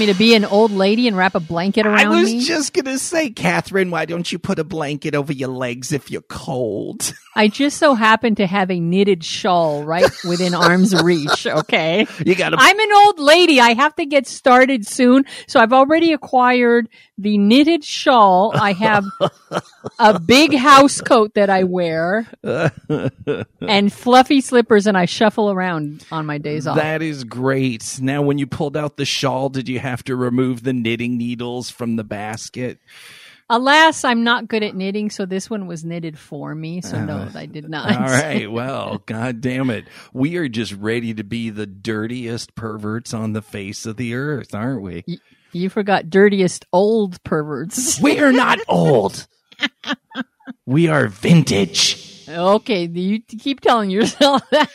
want me to be an old lady and wrap a blanket around me? I was just going to say, Catherine, why don't you put a blanket over your legs if you're cold? I just so happen to have a knitted shawl right within arm's reach, okay? I'm an old lady. I have to get started soon. So I've already acquired the knitted shawl. I have a big house coat that I wear and fluffy slippers, and I shuffle around on my days off. That is great. Now, when you pulled out the shawl, did you have to remove the knitting needles from the basket? Alas, I'm not good at knitting, so this one was knitted for me. So no, I did not. All right. Well, God damn it. We are just ready to be the dirtiest perverts on the face of the earth, aren't we? You forgot dirtiest old perverts. We are not old. We are vintage. Okay. You keep telling yourself that.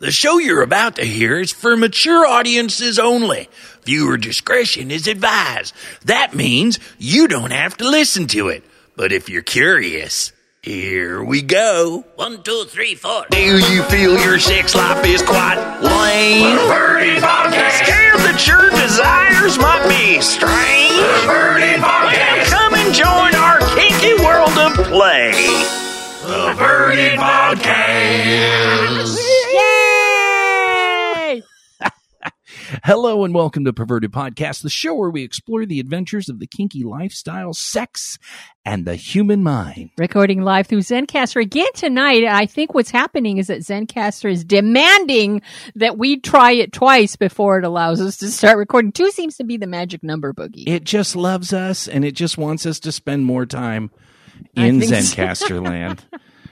The show you're about to hear is for mature audiences only. Viewer discretion is advised. That means you don't have to listen to it. But if you're curious, here we go. 1, 2, 3, 4. Do you feel your sex life is quite lame? Perverted Podcast. Scared that your desires might be strange? Perverted Podcast. Come and join our kinky world of play. Perverted Podcast. Yay! Hello and welcome to Perverted Podcast, the show where we explore the adventures of the kinky lifestyle, sex, and the human mind. Recording live through Zencastr again tonight. I think what's happening is that Zencastr is demanding that we try it twice before it allows us to start recording. 2 seems to be the magic number, Boogie. It just loves us, and it just wants us to spend more time in Zencastr land.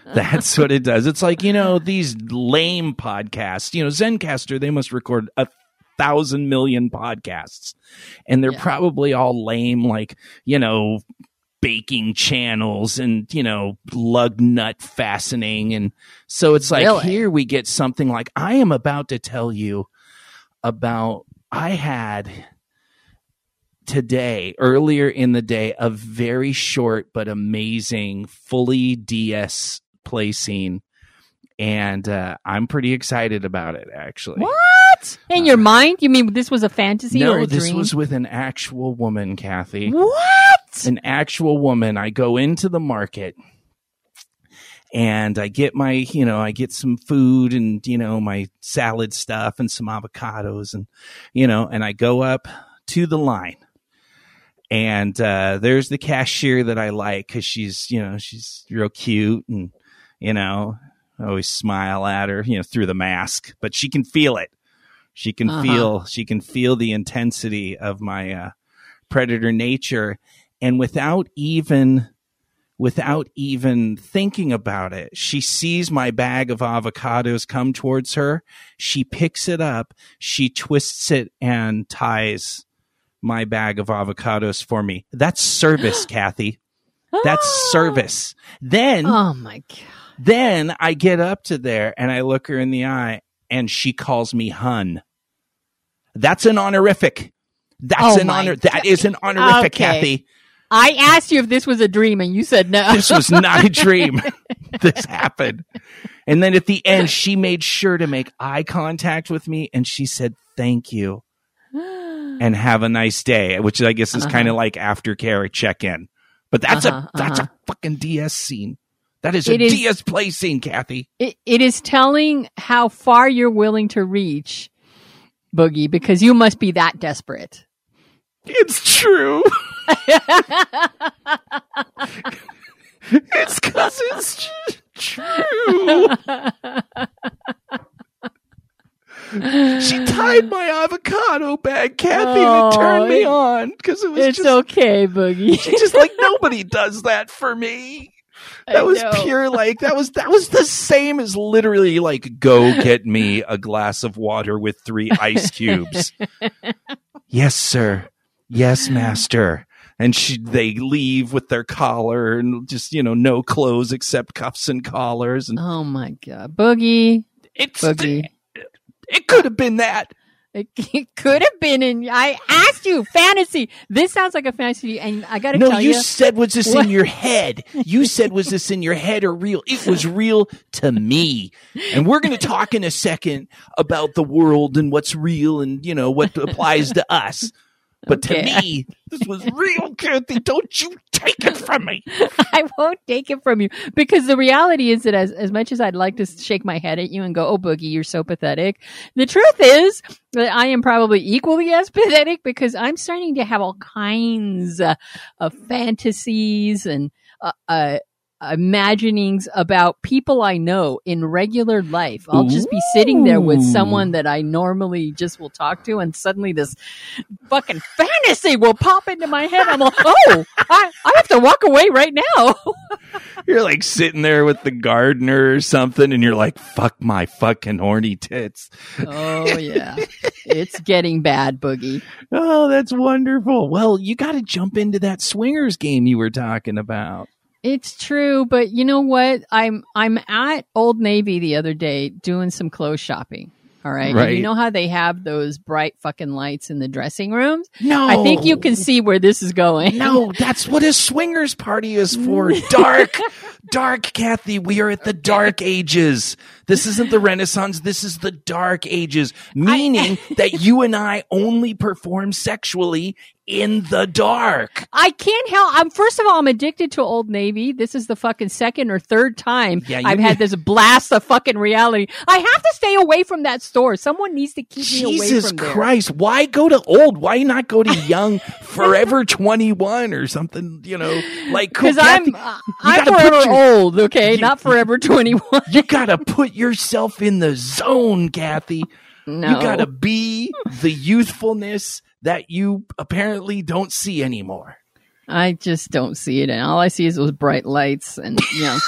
That's what it does. It's like, you know, these lame podcasts, you know, Zencastr, they must record 1,000 million podcasts, and they're probably all lame, like, you know, baking channels and, you know, lug nut fastening. And so it's like, really? Here we get something like, I am about to tell you about, I had today, earlier in the day, a very short but amazing fully DS play scene. And I'm pretty excited about it, actually. What? In your mind? You mean this was a fantasy or a dream? No, this was with an actual woman, Kathy. What? An actual woman. I go into the market and I get my, you know, I get some food and, you know, my salad stuff and some avocados and, you know, and I go up to the line. And there's the cashier that I like because she's, you know, she's real cute and, you know, I always smile at her, you know, through the mask, but she can feel it. She can feel, she can feel the intensity of my predator nature. And without even thinking about it, she sees my bag of avocados come towards her. She picks it up. She twists it and ties my bag of avocados for me. That's service, Kathy. That's service. Then, oh my God. Then I get up to there and I look her in the eye and she calls me hun. That's an honorific. That's an honor. That is an honorific, okay. Kathy. I asked you if this was a dream and you said no. This was not a dream. This happened. And then at the end, she made sure to make eye contact with me and she said, thank you and have a nice day, which I guess is kind of like aftercare or check-in. But that's a fucking DS scene. That is a DS play scene, Kathy. It is telling how far you're willing to reach, Boogie, because you must be that desperate. It's true. It's because it's true. She tied my avocado bag, Kathy, and it turned me on because it was. It's just, okay, Boogie. She's just like, nobody does that for me. That was pure, like, that was the same as literally, like, go get me a glass of water with 3 ice cubes. Yes, sir. Yes, master. And they leave with their collar and just, you know, no clothes except cuffs and collars. And oh, my God. Boogie. Boogie. It could have been that. It could have been, and I asked you, fantasy. This sounds like a fantasy, and I got to tell you. No, you said, was this in your head? You said, was this in your head or real? It was real to me. And we're going to talk in a second about the world and what's real and, you know, what applies to us. But okay. To me, this was real Kathy. Don't you take it from me. I won't take it from you. Because the reality is that as much as I'd like to shake my head at you and go, oh, Boogie, you're so pathetic. The truth is that I am probably equally as pathetic because I'm starting to have all kinds of fantasies and imaginings about people I know in regular life. I'll just be sitting there with someone that I normally just will talk to, and suddenly this fucking fantasy will pop into my head. I'm like, oh, I have to walk away right now. You're like sitting there with the gardener or something, and you're like, fuck my fucking horny tits. Oh, yeah. It's getting bad, Boogie. Oh, that's wonderful. Well, you got to jump into that swingers game you were talking about. It's true, but you know what? I'm at Old Navy the other day doing some clothes shopping. All right. Right. And you know how they have those bright fucking lights in the dressing rooms? No. I think you can see where this is going. No, that's what a swingers party is for. Dark, dark, Kathy. We are at the dark ages. This isn't the Renaissance. This is the dark ages, meaning that you and I only perform sexually in the dark. I can't help. First of all, I'm addicted to Old Navy. This is the fucking second or third time I've had this blast of fucking reality. I have to stay away from that store. Someone needs to keep me away from there. Jesus Christ. Why go to old? Why not go to young Forever 21 or something, you know, like, because I'm forever old. Okay. Not Forever 21. You got to put yourself in the zone, Kathy. No. You got to be the youthfulness that you apparently don't see anymore. I just don't see it. And all I see is those bright lights and, you know.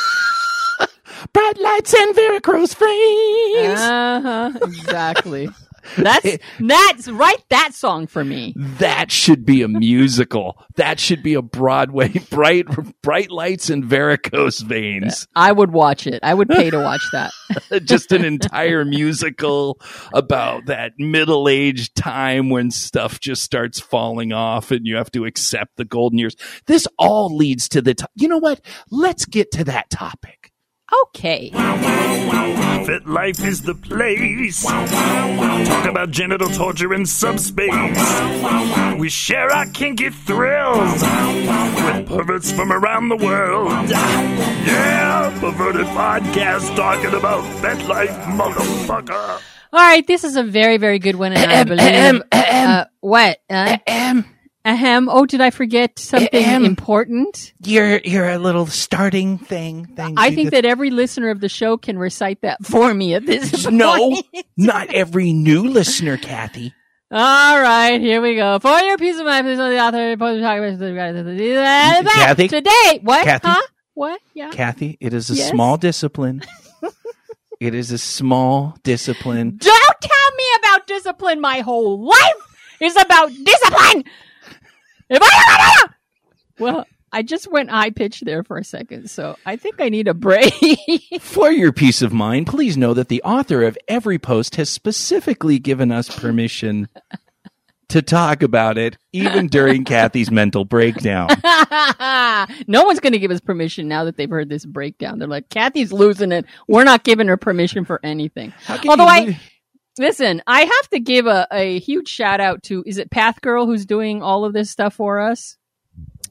Bright lights and Veracruz frames. Exactly. That's right. That song for me. That should be a musical. That should be a Broadway. Bright lights and varicose veins. I would watch it. I would pay to watch that. Just an entire musical about that middle-aged time when stuff just starts falling off and you have to accept the golden years. This all leads to the you know what? Let's get to that topic. Okay. FetLife is the place. Talk about genital torture in subspace. We share our kinky thrills with perverts from around the world. Yeah, perverted podcast talking about FetLife, motherfucker. All right, this is a very, very good one, and I believe. What? Oh, did I forget something important? You're a little starting thing. I think that every listener of the show can recite that for me at this point. No, not every new listener, Kathy. All right, here we go. For your peace of mind, please know the author. Kathy? Today. What? Kathy? Huh? What? Yeah. Kathy, it is a small discipline. It is a small discipline. Don't tell me about discipline. My whole life is about discipline. Well, I just went high pitch there for a second, so I think I need a break. For your peace of mind, please know that the author of every post has specifically given us permission to talk about it, even during Kathy's mental breakdown. No one's going to give us permission now that they've heard this breakdown. They're like, Kathy's losing it. We're not giving her permission for anything. Although listen, I have to give a huge shout out to, is it Path Girl who's doing all of this stuff for us?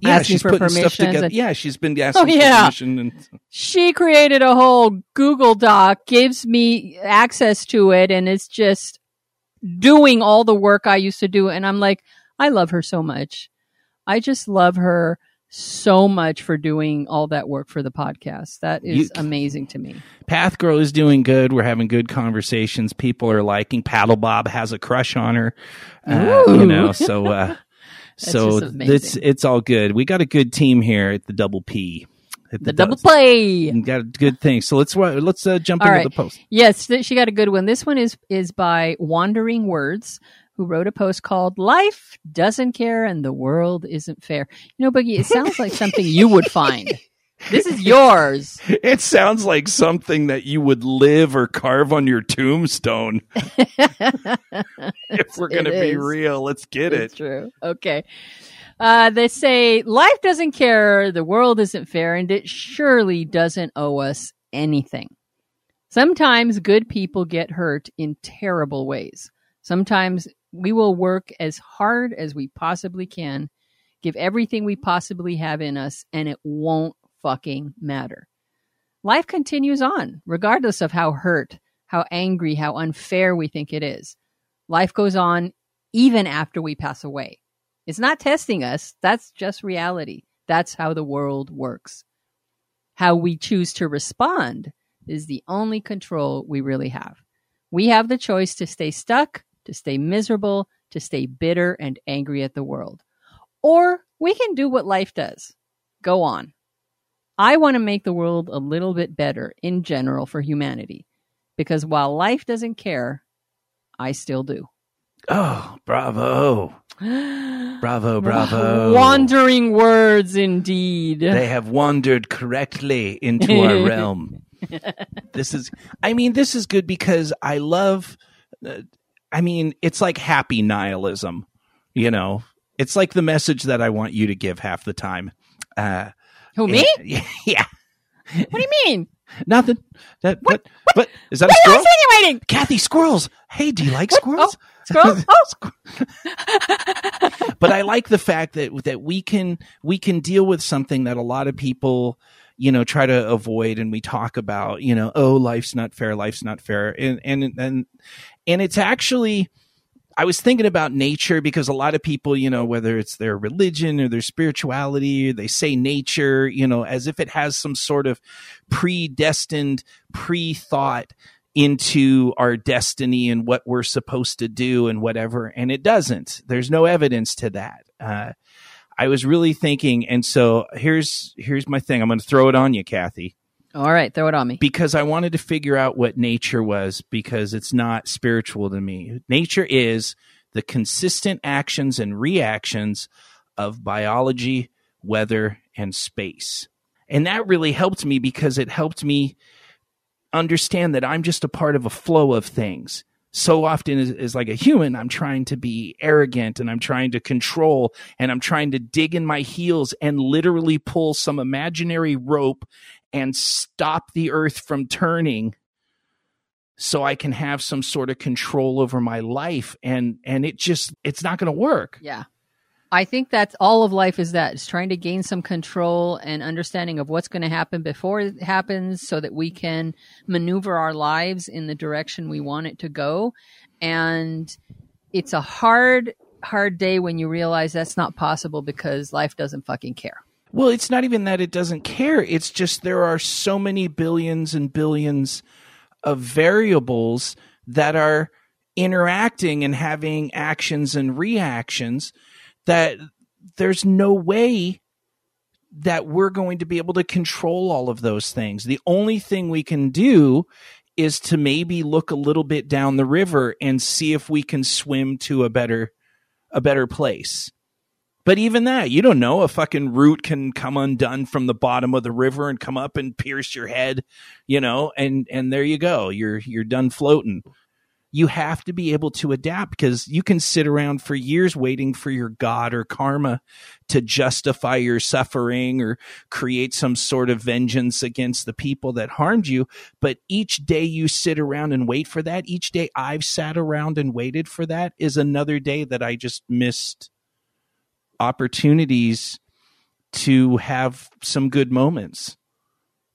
Yeah, asking she's for putting stuff together. Yeah, she's been asking for permission. She created a whole Google Doc, gives me access to it, and it's just doing all the work I used to do. And I'm like, I love her so much. I just love her so much for doing all that work for the podcast. That is amazing to me. Path Girl is doing good. We're having good conversations. People are liking. Paddle Bob has a crush on her. You know, so so it's all good. We got a good team here at the Double P. The double play. Got a good thing. So let's jump into the post. Yes, she got a good one. This one is by Wandering Words, who wrote a post called Life Doesn't Care and the World Isn't Fair. You know, Boogie, it sounds like something you would find. This is yours. It sounds like something that you would live or carve on your tombstone. If we're going to be real, let's get it. It's true. Okay. They say, life doesn't care, the world isn't fair, and it surely doesn't owe us anything. Sometimes good people get hurt in terrible ways. Sometimes We will work as hard as we possibly can, give everything we possibly have in us, and it won't fucking matter. Life continues on, regardless of how hurt, how angry, how unfair we think it is. Life goes on even after we pass away. It's not testing us. That's just reality. That's how the world works. How we choose to respond is the only control we really have. We have the choice to stay stuck, to stay miserable, to stay bitter and angry at the world. Or we can do what life does. Go on. I want to make the world a little bit better in general for humanity. Because while life doesn't care, I still do. Oh, bravo. Bravo, bravo. Wandering words, indeed. They have wandered correctly into our realm. This is good because I love... it's like happy nihilism, you know? It's like the message that I want you to give half the time. Who, me? Yeah. What do you mean? Nothing. What? Is that a squirrel? What are you insinuating? Kathy, squirrels. Hey, do you like squirrels? Squirrels? Oh. But I like the fact that we can deal with something that a lot of people, you know, try to avoid, and we talk about, you know, oh, life's not fair. And it's actually, I was thinking about nature, because a lot of people, you know, whether it's their religion or their spirituality, they say nature, you know, as if it has some sort of predestined, pre-thought into our destiny and what we're supposed to do and whatever. And it doesn't. There's no evidence to that. I was really thinking, and so here's my thing. I'm going to throw it on you, Kathy. All right, throw it on me. Because I wanted to figure out what nature was, because it's not spiritual to me. Nature is the consistent actions and reactions of biology, weather, and space. And that really helped me, because it helped me understand that I'm just a part of a flow of things. So often as like a human, I'm trying to be arrogant, and I'm trying to control, and I'm trying to dig in my heels and literally pull some imaginary rope and stop the earth from turning so I can have some sort of control over my life. And it's not going to work. Yeah. I think that's all of life is that. It's trying to gain some control and understanding of what's going to happen before it happens, so that we can maneuver our lives in the direction we want it to go. And it's a hard, hard day when you realize that's not possible, because life doesn't fucking care. Well, it's not even that it doesn't care. It's just there are so many billions and billions of variables that are interacting and having actions and reactions that there's no way that we're going to be able to control all of those things. The only thing we can do is to maybe look a little bit down the river and see if we can swim to a better place. But even that, you don't know. A fucking root can come undone from the bottom of the river and come up and pierce your head, you know, and there you go. You're done floating. You have to be able to adapt, because you can sit around for years waiting for your God or karma to justify your suffering or create some sort of vengeance against the people that harmed you. But each day you sit around and wait for that, each day I've sat around and waited for that, is another day that I just missed opportunities to have some good moments.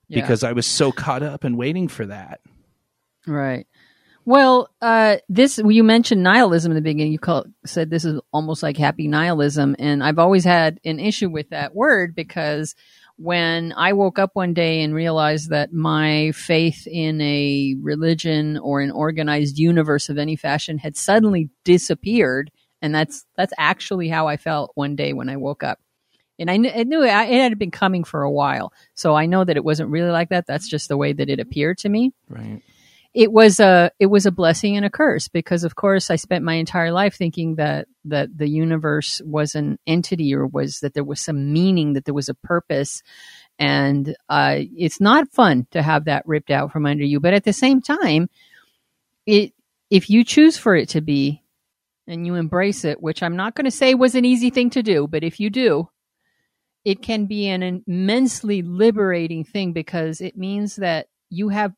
Yeah. Because I was so caught up in waiting for that. Right. Well, you mentioned nihilism in the beginning. You said this is almost like happy nihilism. And I've always had an issue with that word, because when I woke up one day and realized that my faith in a religion or an organized universe of any fashion had suddenly disappeared. And that's actually how I felt one day when I woke up. And I knew it had been coming for a while. So I know that it wasn't really like that. That's just the way that it appeared to me. Right. It was a blessing and a curse, because, of course, I spent my entire life thinking that the universe was an entity, or that there was some meaning, that there was a purpose. And it's not fun to have that ripped out from under you. But at the same time, if you choose for it to be, and you embrace it, which I'm not going to say was an easy thing to do, but if you do, it can be an immensely liberating thing, because it means that you have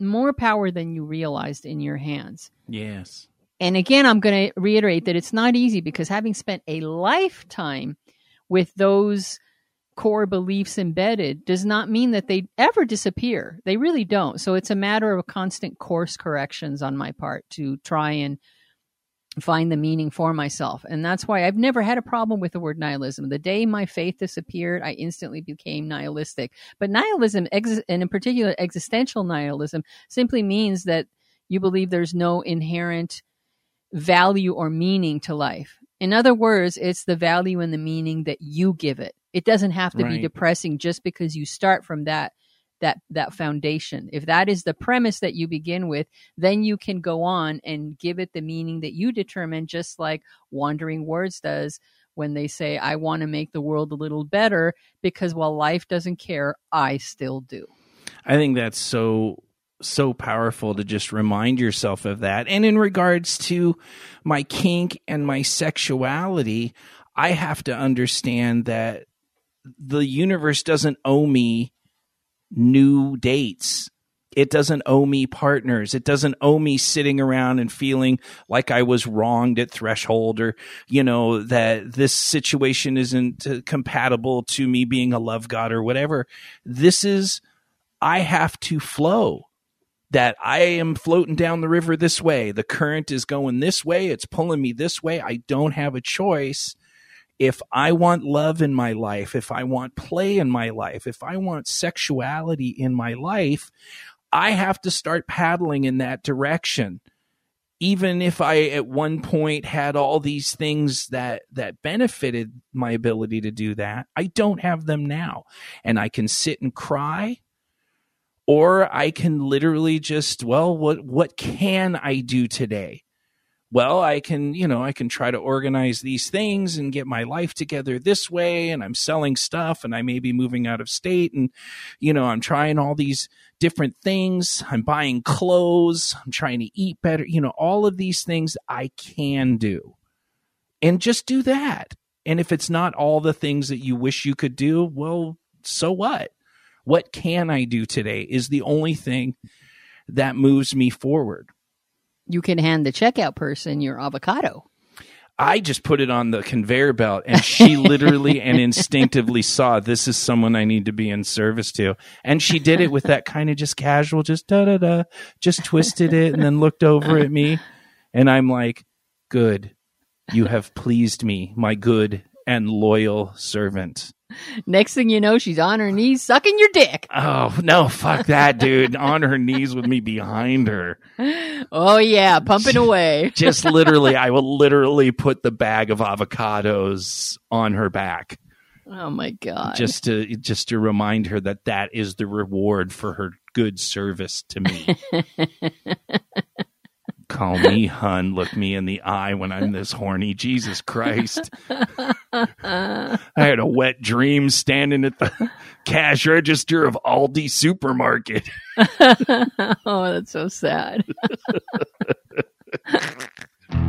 more power than you realized in your hands. Yes. And again, I'm going to reiterate that it's not easy because having spent a lifetime with those core beliefs embedded does not mean that they ever disappear. They really don't. So it's a matter of constant course corrections on my part to try and find the meaning for myself. And that's why I've never had a problem with the word nihilism. The day my faith disappeared, I instantly became nihilistic. But nihilism, and in particular existential nihilism, simply means that you believe there's no inherent value or meaning to life. In other words, it's the value and the meaning that you give it. It doesn't have to be depressing just because you start from that foundation. If that is the premise that you begin with, then you can go on and give it the meaning that you determine, just like Wandering Words does when they say, I want to make the world a little better because while life doesn't care, I still do. I think that's so powerful to just remind yourself of that. And in regards to my kink and my sexuality, I have to understand that the universe doesn't owe me new dates. It doesn't owe me partners. It doesn't owe me sitting around and feeling like I was wronged at threshold or, you know, that this situation isn't compatible to me being a love god or whatever. I have to flow. That I am floating down the river this way. The current is going this way. It's pulling me this way. I don't have a choice. If I want love in my life, if I want play in my life, if I want sexuality in my life, I have to start paddling in that direction. Even if I at one point had all these things that benefited my ability to do that, I don't have them now. And I can sit and cry. Or I can literally just, what can I do today? Well, I can try to organize these things and get my life together this way. And I'm selling stuff and I may be moving out of state. And, I'm trying all these different things. I'm buying clothes. I'm trying to eat better. All of these things I can do. And just do that. And if it's not all the things that you wish you could do, well, so what? What can I do today is the only thing that moves me forward. You can hand the checkout person your avocado. I just put it on the conveyor belt, and she literally and instinctively saw this is someone I need to be in service to. And she did it with that kind of just casual, just da-da-da, just twisted it and then looked over at me. And I'm like, good, you have pleased me, my good and loyal servant. Next thing you know, she's on her knees sucking your dick. Oh, no, fuck that, dude. On her knees with me behind her. Oh, yeah, pumping away. Just literally, I will literally put the bag of avocados on her back. Oh, my God. Just to remind her that is the reward for her good service to me. Call me hun, look me in the eye when I'm this horny. Jesus Christ. I had a wet dream standing at the cash register of Aldi supermarket. Oh, that's so sad.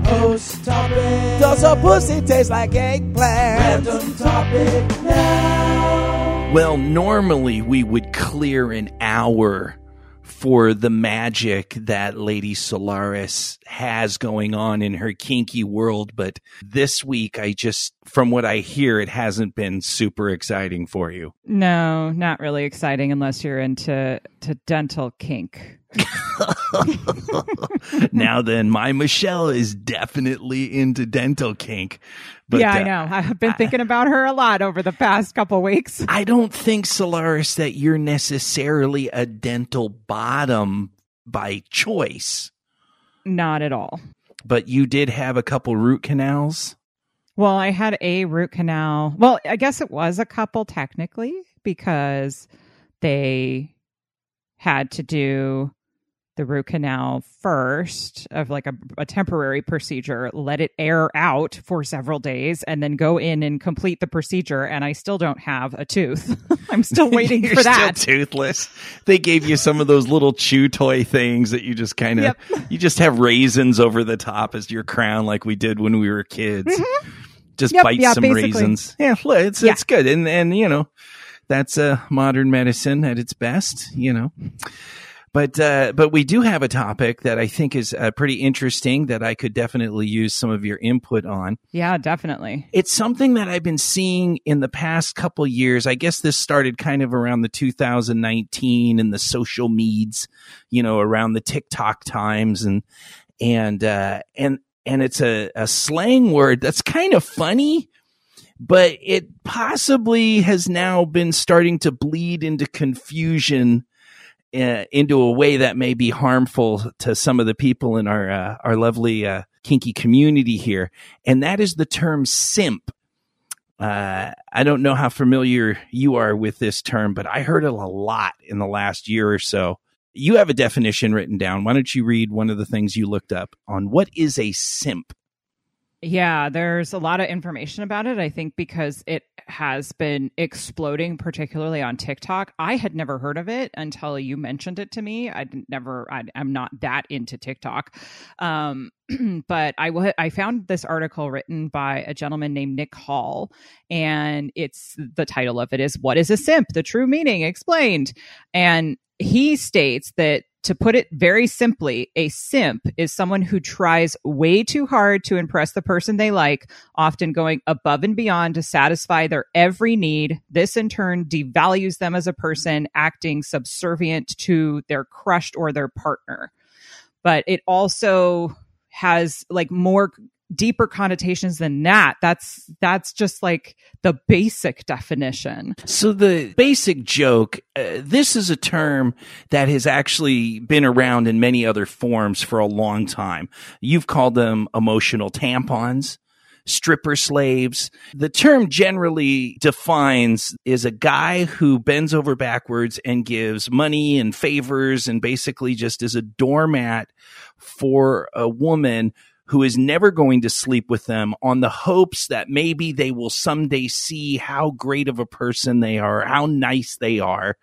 Post topic. Does a pussy taste like eggplant? Random topic now. Well, normally we would clear an hour for the magic that Lady Solaris has going on in her kinky world. But this week, from what I hear, it hasn't been super exciting for you. No, not really exciting unless you're into dental kink. Now then, my Michelle is definitely into dental kink. But yeah, I know. I've been thinking about her a lot over the past couple weeks. I don't think, Solaris, that you're necessarily a dental bottom by choice. Not at all. But you did have a couple root canals? Well, I had a root canal. Well, I guess it was a couple technically because they had to do the root canal first of like a temporary procedure, let it air out for several days, and then go in and complete the procedure. And I still don't have a tooth. I'm still waiting for that. You're still toothless. They gave you some of those little chew toy things that you just kind of, you just have raisins over the top as your crown like we did when we were kids. Mm-hmm. Just bite some basically. Raisins. Yeah, it's good. And that's modern medicine at its best. But we do have a topic that I think is pretty interesting that I could definitely use some of your input on. Yeah, definitely. It's something that I've been seeing in the past couple years. I guess this started kind of around the 2019 and the social meds, you know, around the TikTok times and it's a slang word that's kind of funny, but it possibly has now been starting to bleed into confusion into a way that may be harmful to some of the people in our lovely kinky community here. And that is the term simp. I don't know how familiar you are with this term, but I heard it a lot in the last year or so. You have a definition written down. Why don't you read one of the things you looked up on what is a simp? Yeah, there's a lot of information about it, I think, because it has been exploding, particularly on TikTok. I had never heard of it until you mentioned it to me. I'm not that into TikTok. But I found this article written by a gentleman named Nick Hall, and the title of it is "What is a Simp? The True Meaning Explained." And he states that, to put it very simply, a simp is someone who tries way too hard to impress the person they like, often going above and beyond to satisfy their every need. This, in turn, devalues them as a person, acting subservient to their crush or their partner. But it also has like more deeper connotations than that. That's just like the basic definition. So the basic joke, this is a term that has actually been around in many other forms for a long time. You've called them emotional tampons, stripper slaves. The term generally defines is a guy who bends over backwards and gives money and favors and basically just is a doormat for a woman who is never going to sleep with them on the hopes that maybe they will someday see how great of a person they are, how nice they are,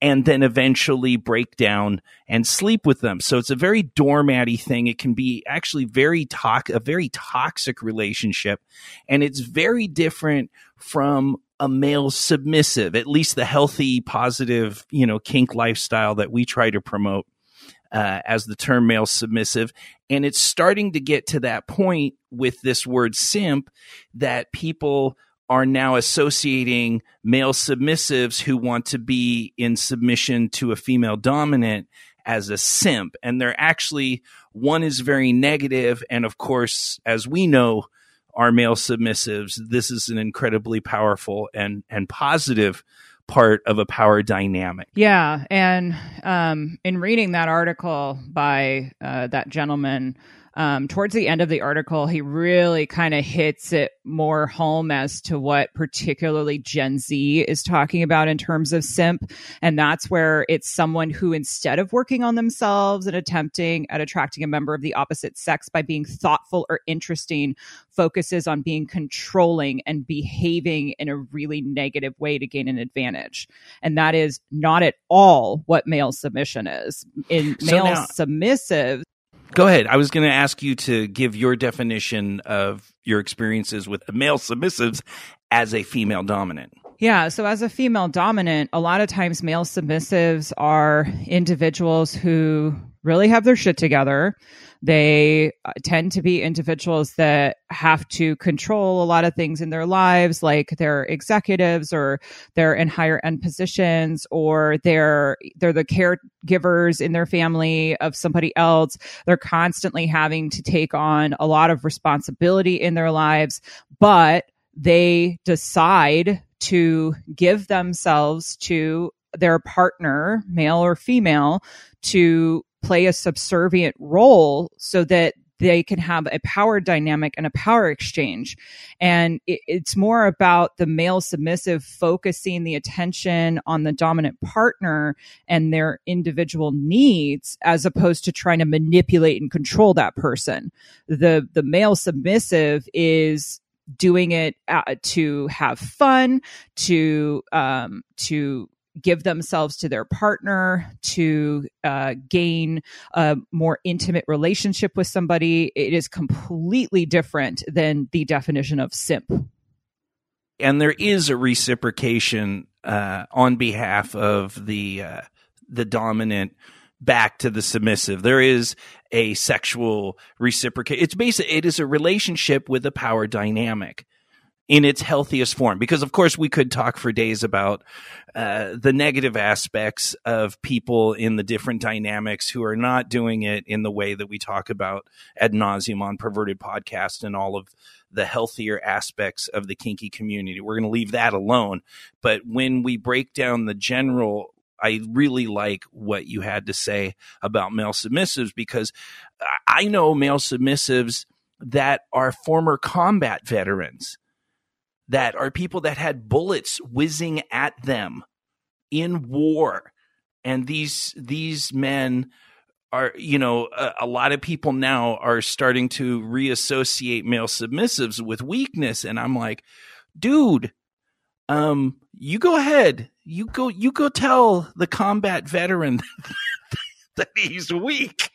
and then eventually break down and sleep with them. So it's a very doormatty thing. It can be actually a very toxic relationship, and it's very different from a male submissive, at least the healthy, positive, kink lifestyle that we try to promote. As the term male submissive. And it's starting to get to that point with this word simp that people are now associating male submissives who want to be in submission to a female dominant as a simp. And they're actually, one is very negative. And of course, as we know, our male submissives, this is an incredibly powerful and positive part of a power dynamic. Yeah. And in reading that article by that gentleman, towards the end of the article, he really kind of hits it more home as to what particularly Gen Z is talking about in terms of simp. And that's where it's someone who, instead of working on themselves and attempting at attracting a member of the opposite sex by being thoughtful or interesting, focuses on being controlling and behaving in a really negative way to gain an advantage. And that is not at all what male submission is. In male submissive. Go ahead. I was going to ask you to give your definition of your experiences with male submissives as a female dominant. Yeah. So as a female dominant, a lot of times male submissives are individuals who really have their shit together. They tend to be individuals that have to control a lot of things in their lives, like they're executives or they're in higher end positions, or they're the caregivers in their family of somebody else. They're constantly having to take on a lot of responsibility in their lives, but they decide to give themselves to their partner, male or female, to play a subservient role so that they can have a power dynamic and a power exchange. And it's more about the male submissive focusing the attention on the dominant partner and their individual needs, as opposed to trying to manipulate and control that person. The male submissive is doing it to have fun, to give themselves to their partner, to gain a more intimate relationship with somebody. It is completely different than the definition of simp. And there is a reciprocation on behalf of the dominant back to the submissive. There is a sexual reciprocation. It's basically, it is a relationship with a power dynamic in its healthiest form. Because, of course, we could talk for days about the negative aspects of people in the different dynamics who are not doing it in the way that we talk about ad nauseum on Perverted Podcast and all of the healthier aspects of the kinky community. We're going to leave that alone. But when we break down the general, I really like what you had to say about male submissives, because I know male submissives that are former combat veterans, that are people that had bullets whizzing at them in war. And these men are, you know, a lot of people now are starting to reassociate male submissives with weakness. And I'm like, dude, you go ahead. You go tell the combat veteran that he's weak.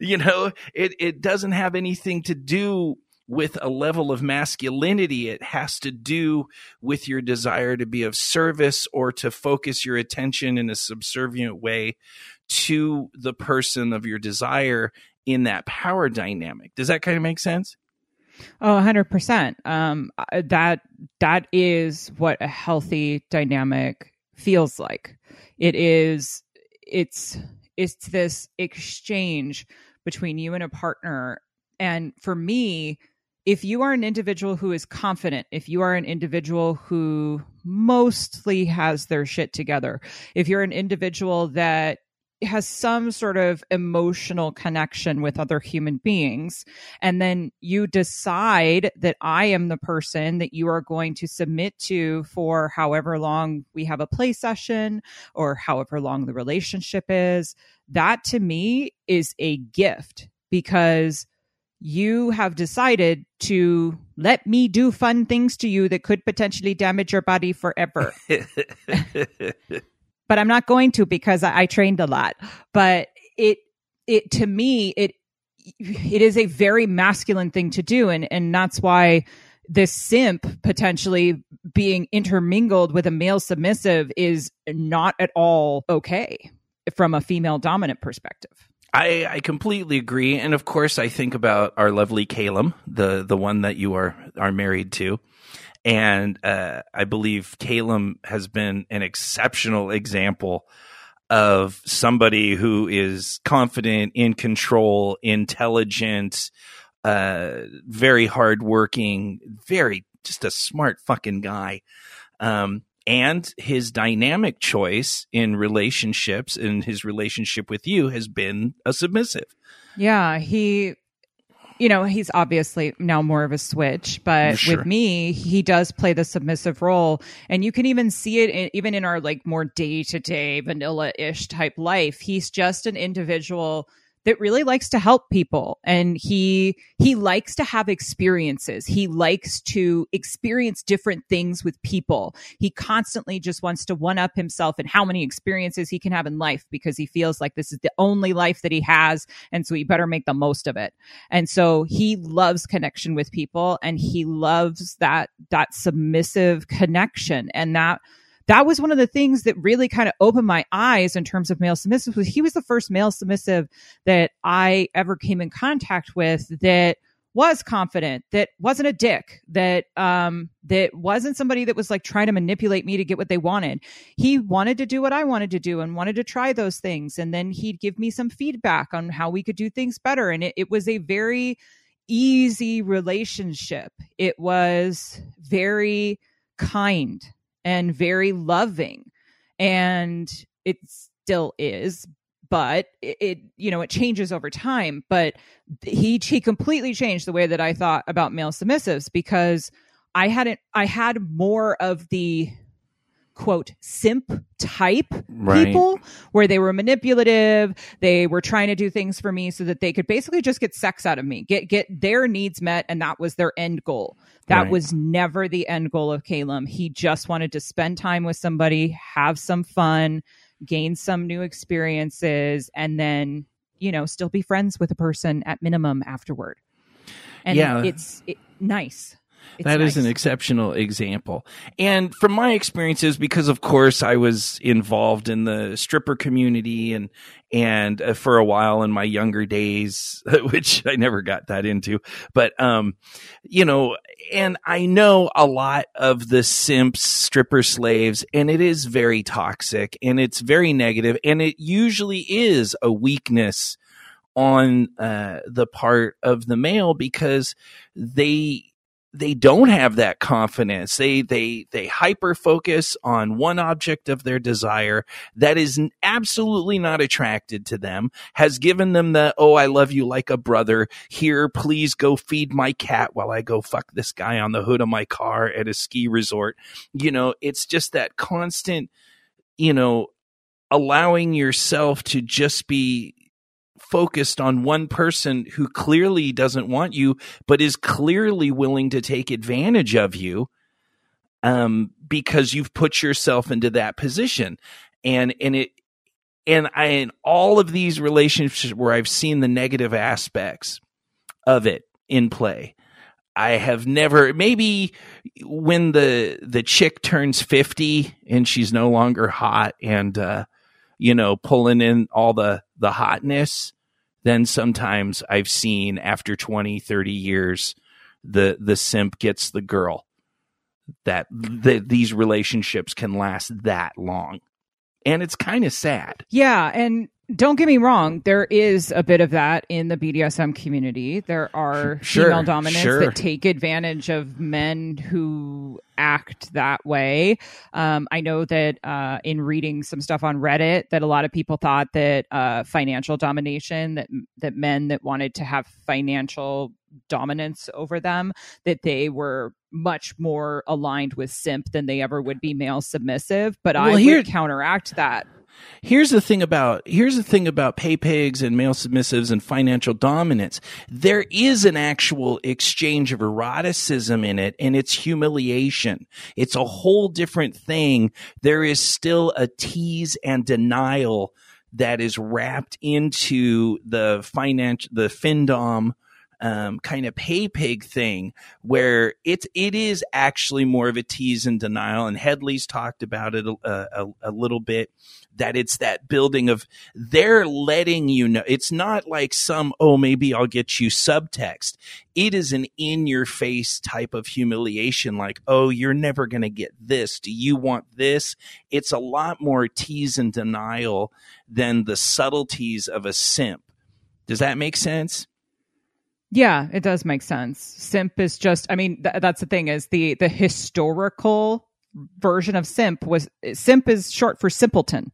You know, it doesn't have anything to do with a level of masculinity. It has to do with your desire to be of service or to focus your attention in a subservient way to the person of your desire in that power dynamic. Does that kind of make sense? Oh, 100%. That is what a healthy dynamic feels like. It's this exchange between you and a partner. And for me, if you are an individual who is confident, if you are an individual who mostly has their shit together, if you're an individual that has some sort of emotional connection with other human beings, and then you decide that I am the person that you are going to submit to for however long we have a play session or however long the relationship is, that to me is a gift, because you have decided to let me do fun things to you that could potentially damage your body forever. But I'm not going to, because I trained a lot. But it to me, it is a very masculine thing to do. And that's why this simp potentially being intermingled with a male submissive is not at all okay from a female dominant perspective. I completely agree. And of course, I think about our lovely Calum, the one that you are married to. And I believe Calum has been an exceptional example of somebody who is confident, in control, intelligent, very hardworking, very just a smart fucking guy. And his dynamic choice in relationships and his relationship with you has been a submissive. Yeah, he's obviously now more of a switch, but sure, with me, he does play the submissive role. And you can even see it even in our like more day-to-day vanilla-ish type life. He's just an individual that really likes to help people. And he likes to have experiences. He likes to experience different things with people. He constantly just wants to one-up himself in how many experiences he can have in life, because he feels like this is the only life that he has. And so he better make the most of it. And so he loves connection with people, and he loves that submissive connection. And that was one of the things that really kind of opened my eyes in terms of male submissives. He was the first male submissive that I ever came in contact with that was confident, that wasn't a dick, that wasn't somebody that was like trying to manipulate me to get what they wanted. He wanted to do what I wanted to do and wanted to try those things. And then he'd give me some feedback on how we could do things better. And it was a very easy relationship. It was very kind and very loving, and it still is, but it changes over time. But he completely changed the way that I thought about male submissives, because I had more of the quote simp type people, where they were manipulative. They were trying to do things for me so that they could basically just get sex out of me, get their needs met. And that was their end goal. That was never the end goal of Calum. He just wanted to spend time with somebody, have some fun, gain some new experiences, and then, still be friends with a person at minimum afterward. And it's nice. That is an exceptional example. And from my experiences, because of course I was involved in the stripper community and for a while in my younger days, which I never got that into, but, you know, and I know a lot of the simps, stripper slaves, and it is very toxic and it's very negative, and it usually is a weakness on the part of the male, because they don't have that confidence. They hyper focus on one object of their desire that is absolutely not attracted to them, has given them the, oh, I love you like a brother, here, please go feed my cat while I go fuck this guy on the hood of my car at a ski resort. You know, it's just that constant, you know, allowing yourself to just be focused on one person who clearly doesn't want you, but is clearly willing to take advantage of you, because you've put yourself into that position. And in all of these relationships where I've seen the negative aspects of it in play, I have never, maybe when the chick turns 50 and she's no longer hot and, you know, pulling in all the hotness, then sometimes I've seen after 20, 30 years, the simp gets the girl, that these relationships can last that long. And it's kind of sad. Yeah. And don't get me wrong, there is a bit of that in the BDSM community. There are female dominants that take advantage of men who act that way. I know that in reading some stuff on Reddit, that a lot of people thought that financial domination, that men that wanted to have financial dominance over them, that they were much more aligned with simp than they ever would be male submissive. But would counteract that. Here's the thing about pay pigs and male submissives and financial dominance. There is an actual exchange of eroticism in it, and it's humiliation. It's a whole different thing. There is still a tease and denial that is wrapped into the findom kind of pay pig thing, where it is actually more of a tease and denial. And Headley's talked about it a little bit, that it's that building of, they're letting you know. It's not like some, oh, maybe I'll get you subtext. It is an in-your-face type of humiliation, like, oh, you're never going to get this. Do you want this? It's a lot more tease and denial than the subtleties of a simp. Does that make sense? Yeah, it does make sense. Simp is just, I mean, that's the thing, is the historical version of simp is short for simpleton.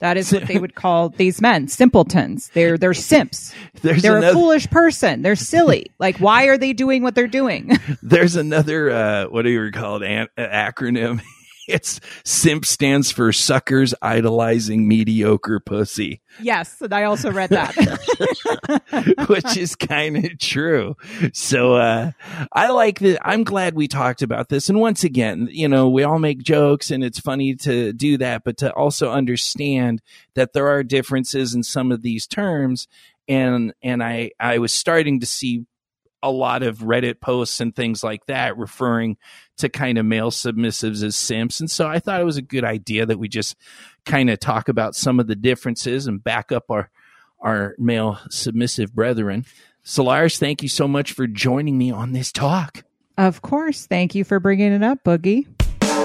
That is what they would call these men, simpletons. They're simps. They're a foolish person. They're silly. Like, why are they doing what they're doing? There's another, what do you call it, acronym? It's simp stands for suckers idolizing mediocre pussy. Yes. And I also read that, which is kind of true. So, I like that. I'm glad we talked about this. And once again, you know, we all make jokes and it's funny to do that, but to also understand that there are differences in some of these terms. And I was starting to see a lot of Reddit posts and things like that referring to kind of male submissives as simps. And so I thought it was a good idea that we just kind of talk about some of the differences and back up our male submissive brethren. Solaris, thank you so much for joining me on this talk. Of course. Thank you for bringing it up, Boogie.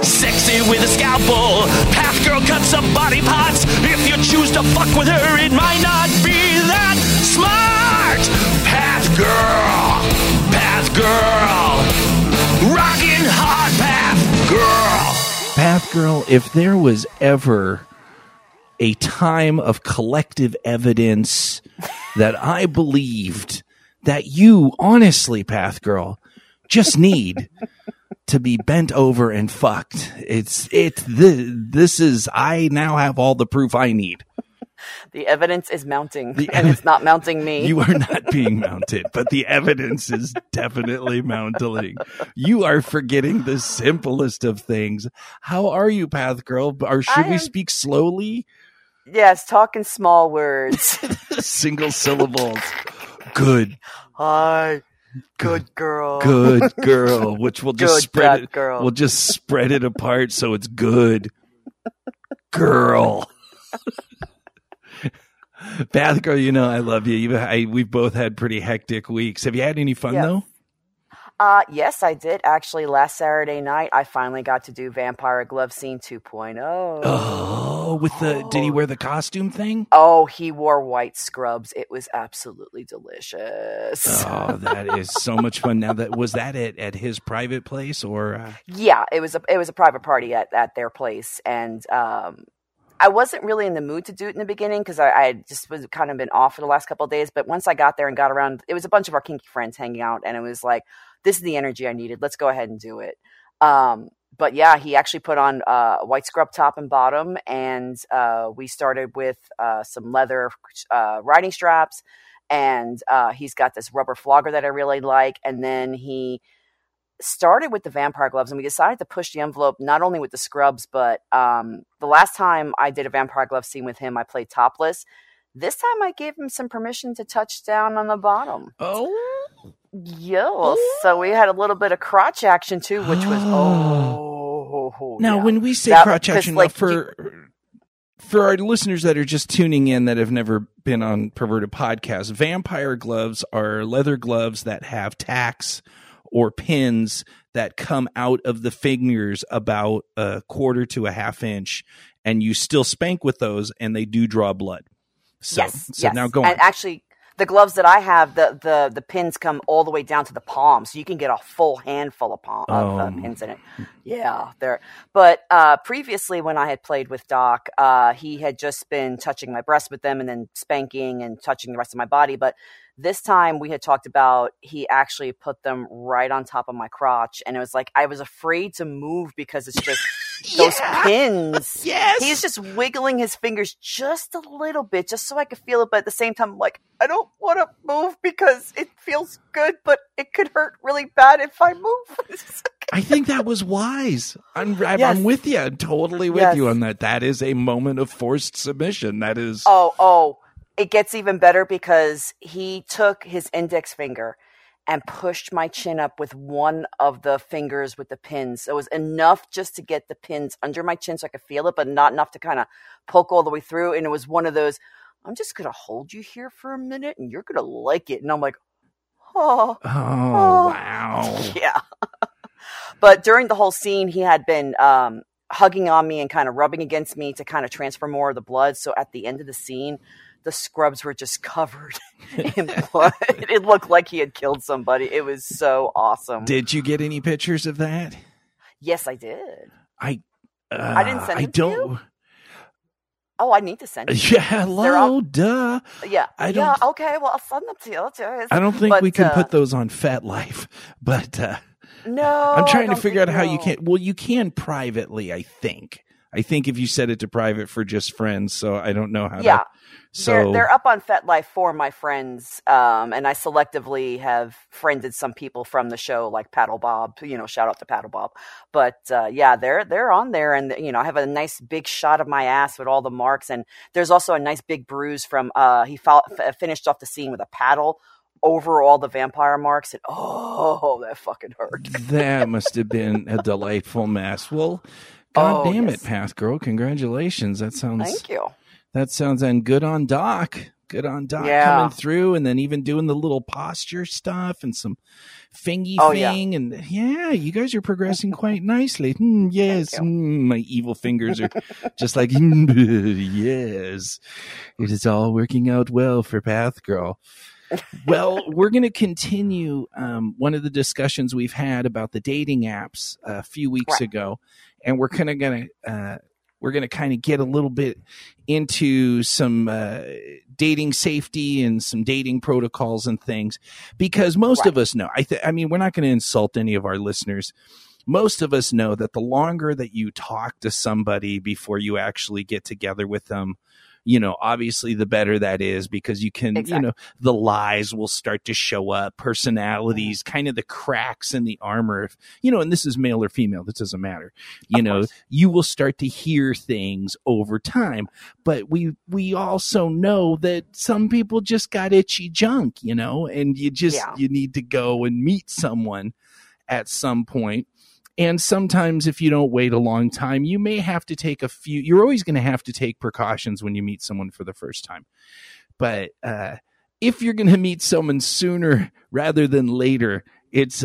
Sexy with a scalpel, Path Girl cuts up body parts. If you choose to fuck with her, it might not be that smart. Path Girl, rockin' hard Path Girl. Path Girl, if there was ever a time of collective evidence that I believed that you, honestly, Path Girl, just need to be bent over and fucked. I now have all the proof I need. The evidence is mounting, and it's not mounting me. You are not being mounted, but the evidence is definitely mounting. You are forgetting the simplest of things. How are you, Path Girl? Or should we speak slowly? Yes, talk in small words. Single syllables. Good. Hi. Good girl. Good girl, which we'll just spread it. Girl. We'll just spread it apart so it's good girl. Path Girl, you know I love you. We've both had pretty hectic weeks. Have you had any fun though? Yes, I did. Actually, last Saturday night, I finally got to do Vampire Glove Scene 2.0. Oh, did he wear the costume thing? Oh, he wore white scrubs. It was absolutely delicious. Oh, that is so much fun. Now, was that at his private place or? Yeah, it was a private party at their place. And, I wasn't really in the mood to do it in the beginning because I just was kind of been off for the last couple of days. But once I got there and got around, it was a bunch of our kinky friends hanging out, and it was like, this is the energy I needed. Let's go ahead and do it. But yeah, he actually put on a white scrub top and bottom, and we started with some leather riding straps, and he's got this rubber flogger that I really like, and then he started with the vampire gloves, and we decided to push the envelope not only with the scrubs, but the last time I did a vampire glove scene with him, I played topless. This time I gave him some permission to touch down on the bottom. Oh, yeah. So we had a little bit of crotch action too, which was Now, when we say crotch action, like, for our listeners that are just tuning in that have never been on Perverted Podcasts, vampire gloves are leather gloves that have tacks or pins that come out of the fingers about a quarter to a half inch, and you still spank with those, and they do draw blood. So yes. Now go on. And actually, the gloves that I have, the pins come all the way down to the palm, so you can get a full handful of pins in it. Yeah, there. But previously, when I had played with Doc, he had just been touching my breast with them, and then spanking and touching the rest of my body, but this time we had talked about he actually put them right on top of my crotch, and it was like I was afraid to move because it's just those pins. Yes. He's just wiggling his fingers just a little bit, just so I could feel it. But at the same time, I'm like, I don't want to move because it feels good, but it could hurt really bad if I move. I think that was wise. I'm with you. I'm totally with you on that. That is a moment of forced submission. That is. Oh. It gets even better because he took his index finger and pushed my chin up with one of the fingers with the pins. So it was enough just to get the pins under my chin so I could feel it, but not enough to kind of poke all the way through. And it was one of those, I'm just going to hold you here for a minute and you're going to like it. And I'm like, oh, wow. Yeah. But during the whole scene, he had been hugging on me and kind of rubbing against me to kind of transfer more of the blood. So at the end of the scene, the scrubs were just covered in blood. It looked like he had killed somebody. It was so awesome. Did you get any pictures of that? Yes, I did. I didn't send them to you? Oh, I need to send them. Yeah, hello, duh. Yeah. Okay, well, I'll send them to you. I don't think we can put those on FetLife, but no, I'm trying to figure out how you can. Well, you can privately, I think. I think if you set it to private for just friends, so I don't know how to. So they're up on FetLife for my friends, and I selectively have friended some people from the show, like Paddle Bob. You know, shout out to Paddle Bob. But they're on there, and you know, I have a nice big shot of my ass with all the marks, and there's also a nice big bruise from he finished off the scene with a paddle over all the vampire marks, and that fucking hurt. That must have been a delightful mess. Well, God damn it, Path Girl! Congratulations. That sounds. Thank you. That sounds good on Doc. Good on Doc coming through, and then even doing the little posture stuff and some fingy thing, and you guys are progressing quite nicely. My evil fingers are just like yes, it is all working out well for Path Girl. Well, we're going to continue one of the discussions we've had about the dating apps a few weeks ago, and we're kind of going to get a little bit into some dating safety and some dating protocols and things, because most of us know. I mean, we're not going to insult any of our listeners. Most of us know that the longer that you talk to somebody before you actually get together with them, you know, obviously the better that is, because you can, exactly. you know, the lies will start to show up, personalities, kind of the cracks in the armor, if, you know, and this is male or female, this doesn't matter, you know, you will start to hear things over time. But we also know that some people just got itchy junk, you know, and you just, you need to go and meet someone at some point. And sometimes if you don't wait a long time, you may have to take a few, you're always going to have to take precautions when you meet someone for the first time. But if you're going to meet someone sooner rather than later, it's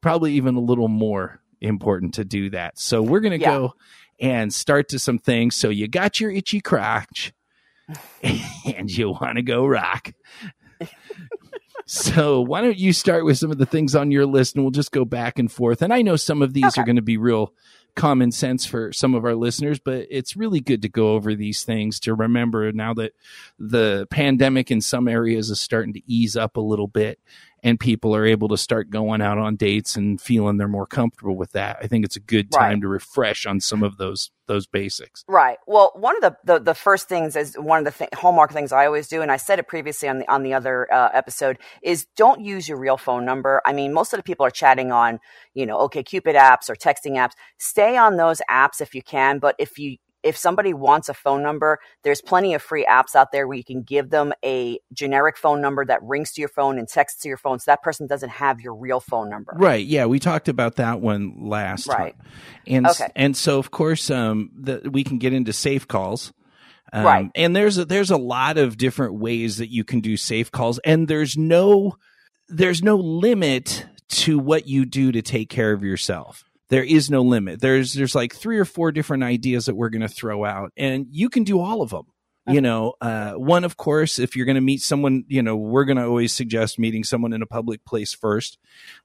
probably even a little more important to do that. So we're going to go and start to some things. So you got your itchy crotch and you want to go rock. So why don't you start with some of the things on your list, and we'll just go back and forth. And I know some of these are going to be real common sense for some of our listeners, but it's really good to go over these things to remember now that the pandemic in some areas is starting to ease up a little bit and people are able to start going out on dates and feeling they're more comfortable with that. I think it's a good time to refresh on some of those basics. Right. Well, one of the first things is one of the hallmark things I always do, and I said it previously on the other episode, is don't use your real phone number. I mean, most of the people are chatting on, you know, OkCupid apps or texting apps. Stay on those apps if you can, but if somebody wants a phone number, there's plenty of free apps out there where you can give them a generic phone number that rings to your phone and texts to your phone, so that person doesn't have your real phone number. Right. Yeah, we talked about that one last time. And, and so, of course, we can get into safe calls. And there's a lot of different ways that you can do safe calls. And there's no limit to what you do to take care of yourself. There is no limit. There's like 3 or 4 different ideas that we're going to throw out, and you can do all of them. You know, one, of course, if you're going to meet someone, you know, we're going to always suggest meeting someone in a public place first.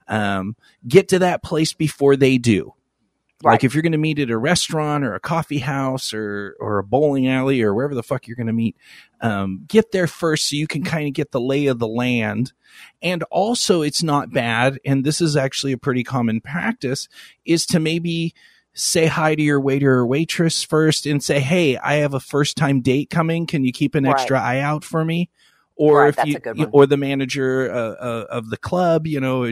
Get to that place before they do. Right. Like if you're going to meet at a restaurant or a coffee house or a bowling alley or wherever the fuck you're going to meet, get there first so you can kind of get the lay of the land. And also, it's not bad, and this is actually a pretty common practice, is to maybe say hi to your waiter or waitress first and say, hey, I have a first time date coming. Can you keep an extra eye out for me? Or if you, or the manager of the club, you know,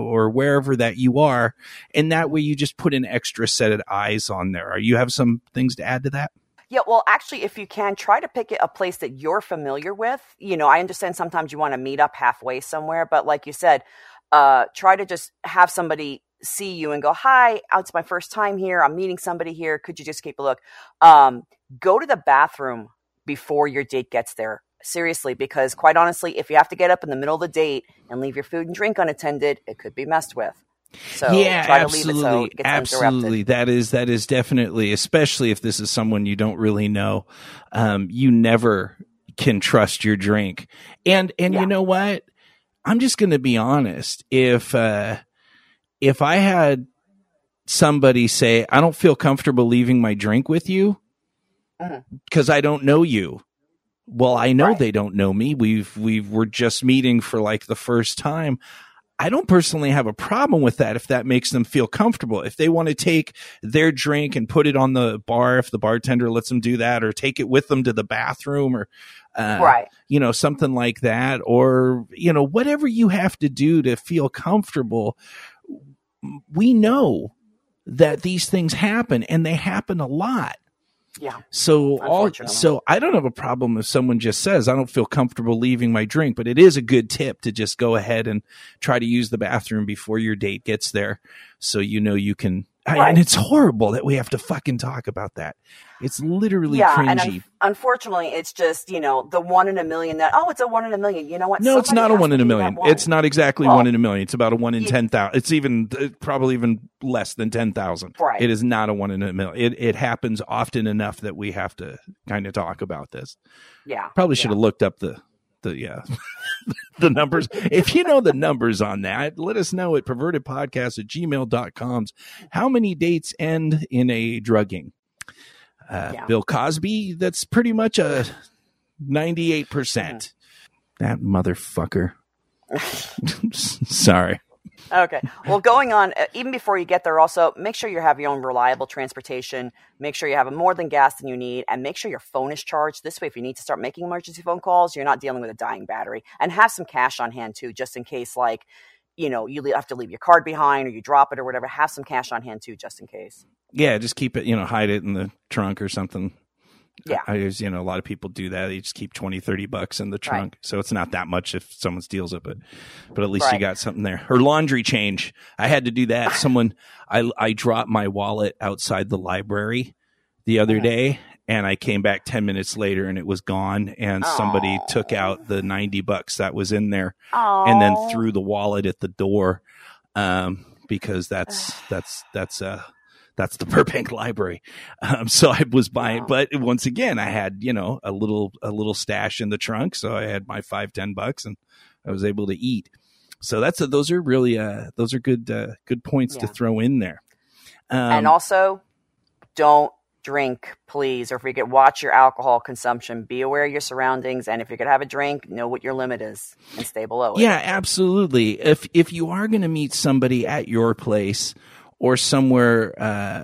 or wherever that you are, and that way you just put an extra set of eyes on there. Are you have some things to add to that? Yeah, well, actually, if you can, try to pick a place that you're familiar with. You know, I understand sometimes you want to meet up halfway somewhere, but like you said, try to just have somebody see you and go, hi, it's my first time here. I'm meeting somebody here. Could you just keep a look? Go to the bathroom before your date gets there. Seriously, because quite honestly, if you have to get up in the middle of the date and leave your food and drink unattended, it could be messed with. So try to leave it so it gets interrupted. That is definitely, especially if this is someone you don't really know, you never can trust your drink. And you know what? I'm just going to be honest. If I had somebody say, I don't feel comfortable leaving my drink with you because I don't know you. Well, I know they don't know me. We're just meeting for like the first time. I don't personally have a problem with that if that makes them feel comfortable. If they want to take their drink and put it on the bar, if the bartender lets them do that, or take it with them to the bathroom, or you know, something like that, or you know, whatever you have to do to feel comfortable. We know that these things happen, and they happen a lot. Yeah. So I don't have a problem if someone just says, I don't feel comfortable leaving my drink, but it is a good tip to just go ahead and try to use the bathroom before your date gets there. So, you know, you can, and it's horrible that we have to fucking talk about that. It's literally cringy. And unfortunately, it's just, you know, the one in a million that, it's a one in a million. You know what? No, somebody, it's not a one in a million. It's not exactly one in a million. It's about a one in 10,000. It's even probably even less than 10,000. Right. It is not a one in a million. It happens often enough that we have to kind of talk about this. Yeah. Probably should have looked up the numbers. If you know the numbers on that, let us know at pervertedpodcast@gmail.com. How many dates end in a drugging? Bill Cosby, that's pretty much a 98%. That motherfucker. Sorry. Okay. Well, going on, even before you get there, also make sure you have your own reliable transportation. Make sure you have more than gas than you need, and make sure your phone is charged. This way, if you need to start making emergency phone calls, you're not dealing with a dying battery. And have some cash on hand too, just in case, like, you know, you have to leave your card behind or you drop it or whatever. Have some cash on hand too, just in case. Yeah, just keep it. You know, hide it in the trunk or something. Yeah, you know, a lot of people do that. They just keep $20-$30 in the trunk. Right. So it's not that much if someone steals it, but at least right. You got something there. Or laundry change. I had to do that. I dropped my wallet outside the library the other day, and I came back 10 minutes later and it was gone. And somebody took out the $90 that was in there and then threw the wallet at the door. Because that's the Burbank Library. So I was buying, but once again, I had, you know, a little stash in the trunk. So I had my $5-$10 and I was able to eat. So those are really, those are good points to throw in there. And also don't drink, please. Or watch your alcohol consumption, be aware of your surroundings. And if you're going to have a drink, know what your limit is and stay below it. Yeah, absolutely. If you are going to meet somebody at your place, or somewhere kind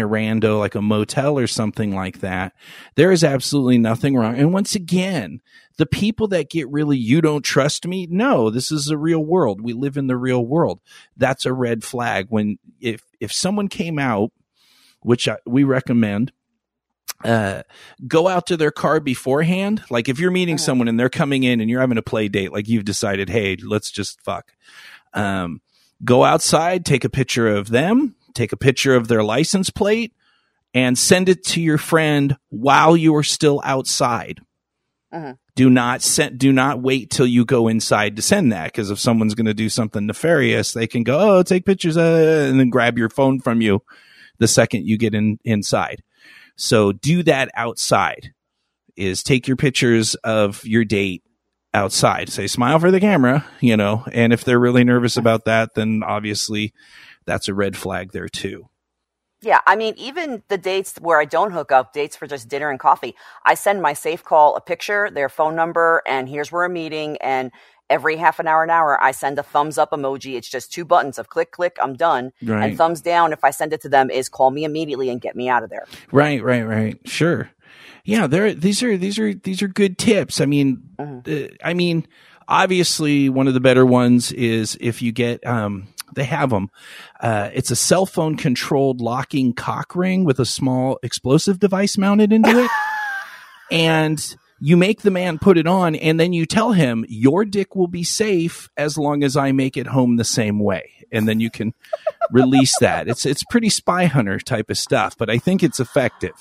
of rando, like a motel or something like that, there is absolutely nothing wrong. And once again, the people that get really, you don't trust me. No, this is the real world. We live in the real world. That's a red flag. When, if someone came out, which we recommend, go out to their car beforehand. Like if you're meeting someone and they're coming in and you're having a play date, like you've decided, hey, let's just fuck. Go outside, take a picture of them, take a picture of their license plate, and send it to your friend while you are still outside. Do not wait till you go inside to send that, because if someone's going to do something nefarious, they can go, take pictures, and then grab your phone from you the second you get inside. So do that outside, is take your pictures of your date outside. Say smile for the camera, you know, and if they're really nervous about that, then obviously that's a red flag there too. Yeah. I mean, even the dates where I don't hook up, dates for just dinner and coffee, I send my safe call a picture, their phone number, and here's where I'm meeting. And every half an hour, I send a thumbs up emoji. It's just two buttons of click, click, I'm done. Right. And thumbs down, if I send it to them, is call me immediately and get me out of there. Right. Sure. Yeah, these are good tips. I mean, obviously one of the better ones is if you get, they have them. It's a cell phone controlled locking cock ring with a small explosive device mounted into it. And you make the man put it on, and then you tell him your dick will be safe as long as I make it home the same way. And then you can release that. It's pretty Spy Hunter type of stuff, but I think it's effective.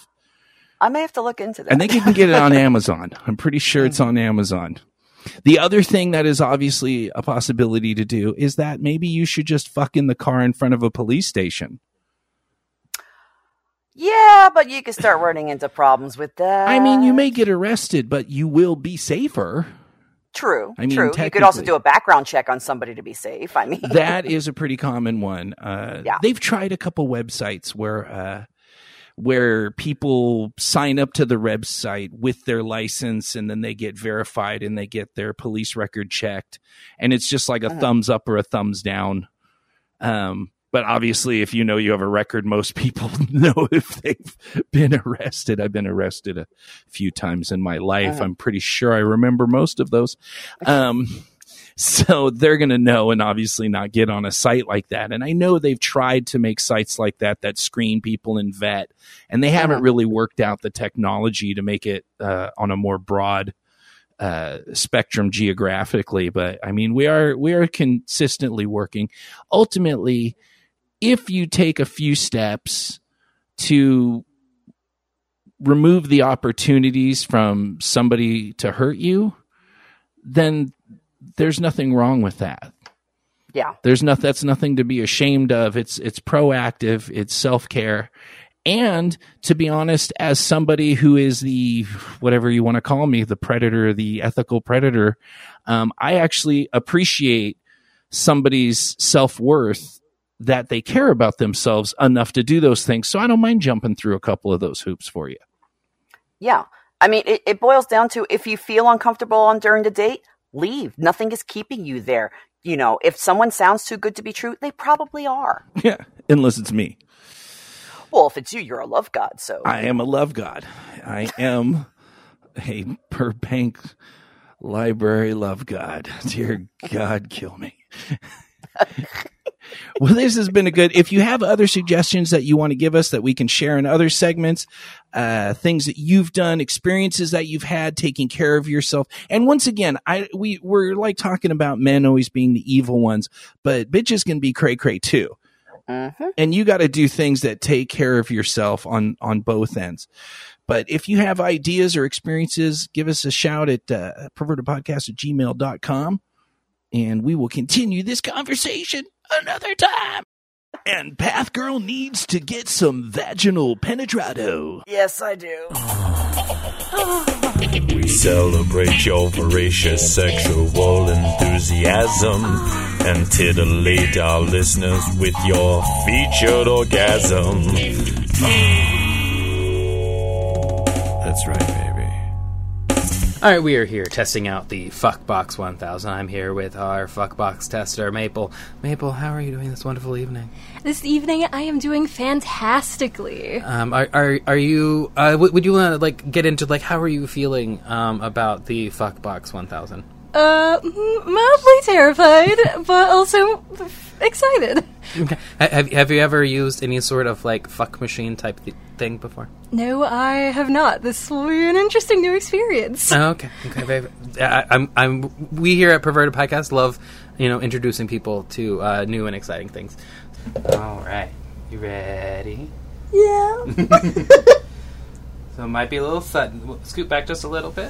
I may have to look into that. I think you can get it on Amazon. I'm pretty sure it's on Amazon. The other thing that is obviously a possibility to do is that maybe you should just fuck in the car in front of a police station. Yeah, but you could start running into problems with that. I mean, you may get arrested, but you will be safer. True. I mean, true. You could also do a background check on somebody to be safe. I mean, that is a pretty common one. They've tried a couple websites where people sign up to the website with their license, and then they get verified and they get their police record checked. And it's just like a thumbs up or a thumbs down. But obviously, if you know you have a record, most people know if they've been arrested. I've been arrested a few times in my life. I'm pretty sure I remember most of those. So they're going to know and obviously not get on a site like that. And I know they've tried to make sites like that screen people and vet, and they haven't really worked out the technology to make it on a more broad spectrum geographically. But I mean, we are consistently working. Ultimately, if you take a few steps to remove the opportunities from somebody to hurt you, then there's nothing wrong with that. Yeah. That's nothing to be ashamed of. It's proactive, it's self-care. And to be honest, as somebody who is the, whatever you want to call me, the predator, the ethical predator, I actually appreciate somebody's self-worth, that they care about themselves enough to do those things. So I don't mind jumping through a couple of those hoops for you. Yeah. I mean, it boils down to, if you feel uncomfortable during the date, leave. Nothing is keeping you there. you know, if someone sounds too good to be true, they probably are. Yeah, unless it's me. Well, if it's you, you're a love god, so. I am a love god. I am a Burbank library love god. Dear God, kill me. Well, this has been a good, if you have other suggestions that you want to give us that we can share in other segments, things that you've done, experiences that you've had, taking care of yourself. And once again, we're like talking about men always being the evil ones, but bitches can be cray cray too. Uh-huh. And you got to do things that take care of yourself on both ends. But if you have ideas or experiences, give us a shout at pervertedpodcast@gmail.com. And we will continue this conversation another time. And Path Girl needs to get some vaginal penetrado. Yes, I do. We celebrate your voracious sexual enthusiasm and titillate our listeners with your featured orgasm. That's right, baby. All right, we are here testing out the Fuckbox 1000. I'm here with our Fuckbox tester, Maple. Maple, how are you doing this wonderful evening? This evening, I am doing fantastically. Are you? Would you want to get into how are you feeling about the Fuckbox 1000? Mildly terrified, but also excited. Okay. Have you ever used any sort of fuck machine type thing before? No, I have not. This will be an interesting new experience. Oh, okay, babe. We here at Perverted Podcast love, introducing people to new and exciting things. All right, you ready? Yeah. So it might be a little sudden. We'll scoot back just a little bit.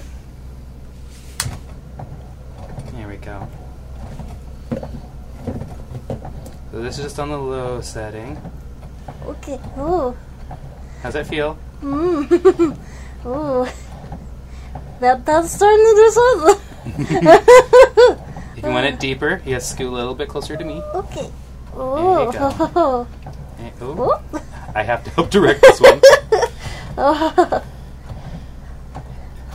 There we go. So this is just on the low setting. Okay. Oh. How's that feel? Mm. Oh. That's starting to do something. If you want it deeper, you have to scoot a little bit closer to me. Okay. Oh. There you go. And, oh. I have to help direct this one. Oh.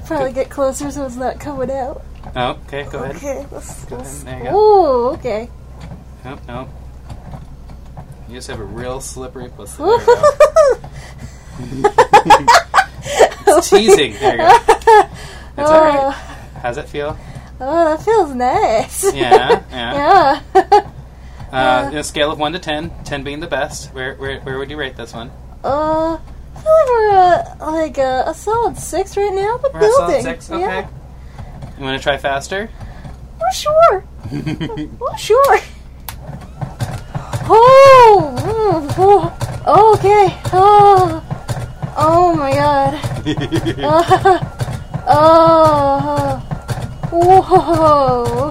Probably get closer so it's not coming out. Oh, okay, go ahead. Let's go. There you go. Oh, okay. Oh, no. You just have a real slippery pussy. There you go. It's teasing. There you go. That's all right. How's it feel? Oh, that feels nice. Yeah. In a scale of 1 to 10, 10 being the best, where would you rate this one? I feel like we're a solid 6 right now, but building. We're a solid 6? Okay. Yeah. You want to try faster? Oh, sure. Oh, okay. Oh my God. Whoa.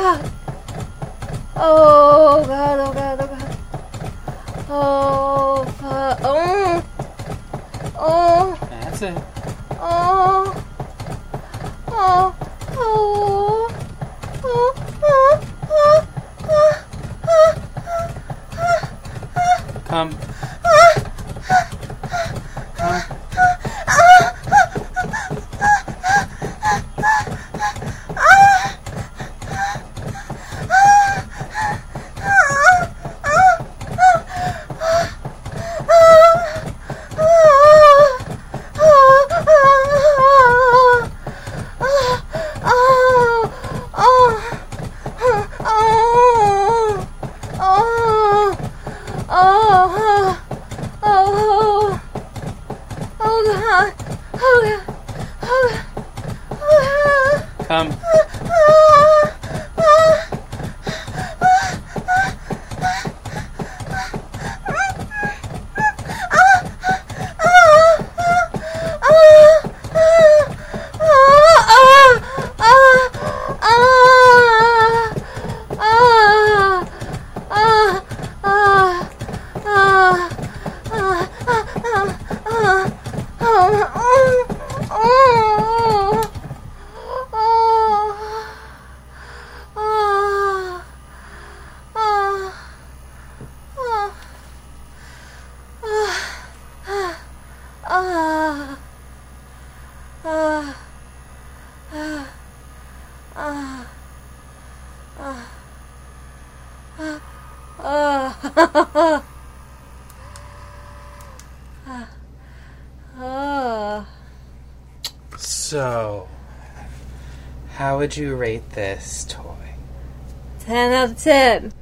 Oh, fuck. Oh, God. Oh, fuck. Oh. That's it. Oh. Come. So, how would you rate this toy? 10 out of 10.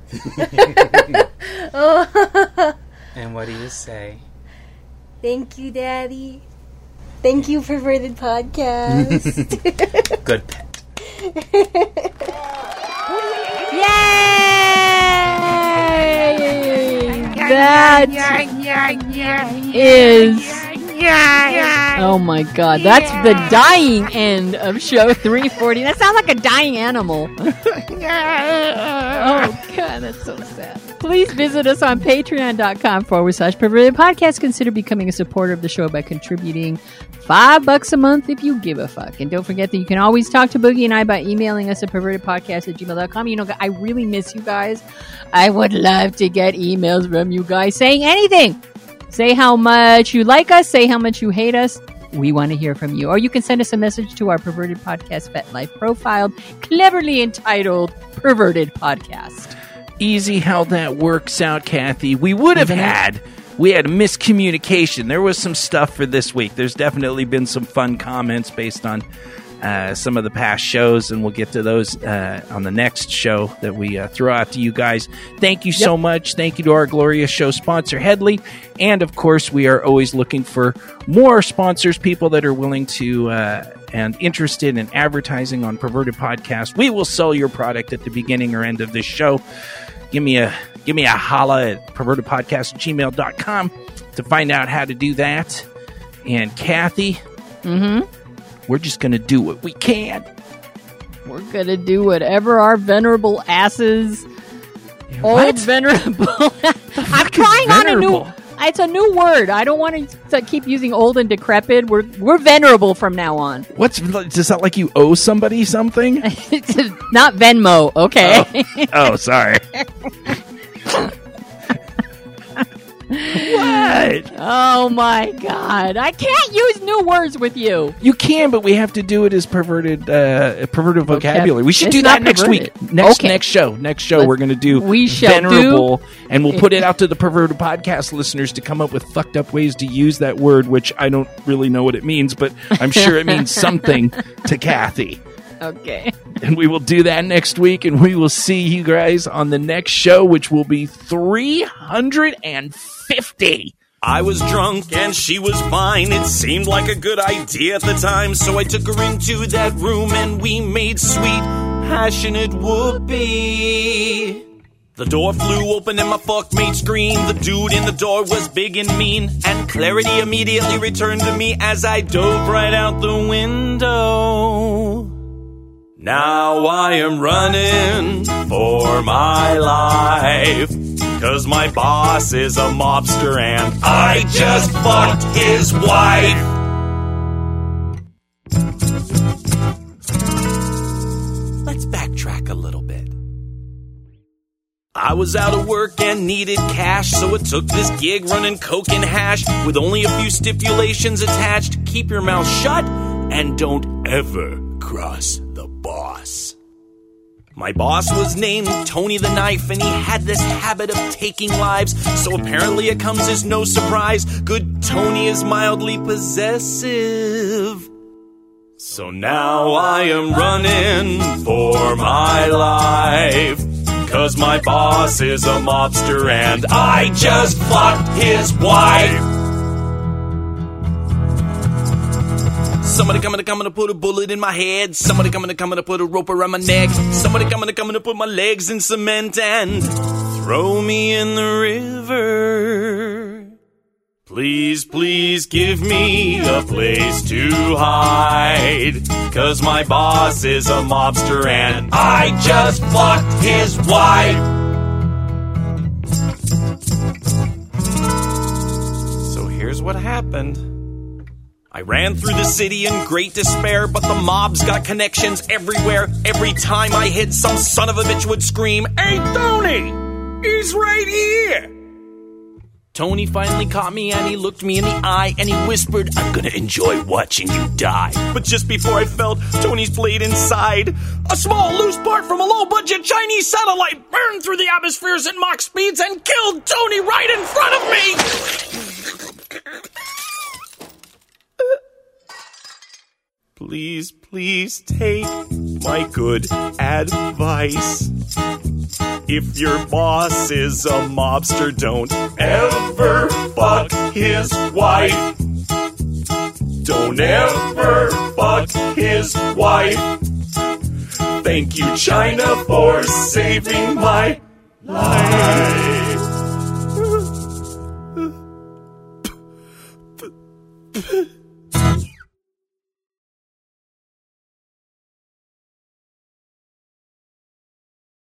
And what do you say? Thank you, Daddy. Thank you, Perverted Podcast. Good pet. Yay! That is... Oh my god, that's the dying end of show 340. That sounds like a dying animal. Oh god, that's so sad. Please visit us on patreon.com/pervertedpodcast. Consider becoming a supporter of the show by contributing $5 a month if you give a fuck. And don't forget that you can always talk to Boogie and I by emailing us at pervertedpodcast@gmail.com. You know, I really miss you guys. I would love to get emails from you guys saying anything. Say how much you like us. Say how much you hate us. We want to hear from you. Or you can send us a message to our Perverted Podcast FetLife profile, cleverly entitled Perverted Podcast. Easy how that works out, Kathy. We would have had miscommunication. There was some stuff for this week. There's definitely been some fun comments based on some of the past shows, and we'll get to those on the next show that we throw out to you guys. Thank you so much. Thank you to our glorious show sponsor, Headley. And, of course, we are always looking for more sponsors, people that are willing to and interested in advertising on Perverted Podcast. We will sell your product at the beginning or end of this show. Give me a holla at pervertedpodcast@gmail.com to find out how to do that. And Kathy, we're just going to do what we can. We're going to do whatever our venerable asses. What? Old venerable. I'm trying venerable? On a new. It's a new word. I don't want to keep using old and decrepit. We're venerable from now on. What's does that like you owe somebody something? Not Venmo. Okay. Oh sorry. What? Oh my god! I can't use new words with you. You can, but we have to do it as perverted vocabulary. We should do that next week. Next show, we're going to do venerable, and we'll put it out to the Perverted Podcast listeners to come up with fucked up ways to use that word, which I don't really know what it means, but I'm sure it means something to Kathy. Okay. And we will do that next week, and we will see you guys on the next show, which will be 350. I was drunk and she was fine. It seemed like a good idea at the time, so I took her into that room and we made sweet, passionate whoopee. The door flew open and my fuckmate screamed. The dude in the door was big and mean, and clarity immediately returned to me as I dove right out the window. Now I am running for my life, 'cause my boss is a mobster and I just fucked his wife. Let's backtrack a little bit. I was out of work and needed cash, so I took this gig running coke and hash with only a few stipulations attached. Keep your mouth shut and don't ever cross the boss. My boss was named Tony the Knife, and he had this habit of taking lives, so apparently it comes as no surprise. Good Tony is mildly possessive. So now I am running for my life, 'cause my boss is a mobster and I just fucked his wife. Somebody coming to put a bullet in my head. Somebody coming to put a rope around my neck. Somebody coming to put my legs in cement and throw me in the river. Please, please give me a place to hide, 'cause my boss is a mobster and I just fucked his wife. So here's what happened. I ran through the city in great despair, but the mob's got connections everywhere. Every time I hid, some son of a bitch would scream, "Hey, Tony! He's right here!" Tony finally caught me and he looked me in the eye and he whispered, I'm gonna enjoy watching you die. But just before I felt Tony's blade inside, a small loose part from a low-budget Chinese satellite burned through the atmospheres at mock speeds and killed Tony right in front of me! Please, please take my good advice. If your boss is a mobster, don't ever fuck his wife. Don't ever fuck his wife. Thank you, China, for saving my life.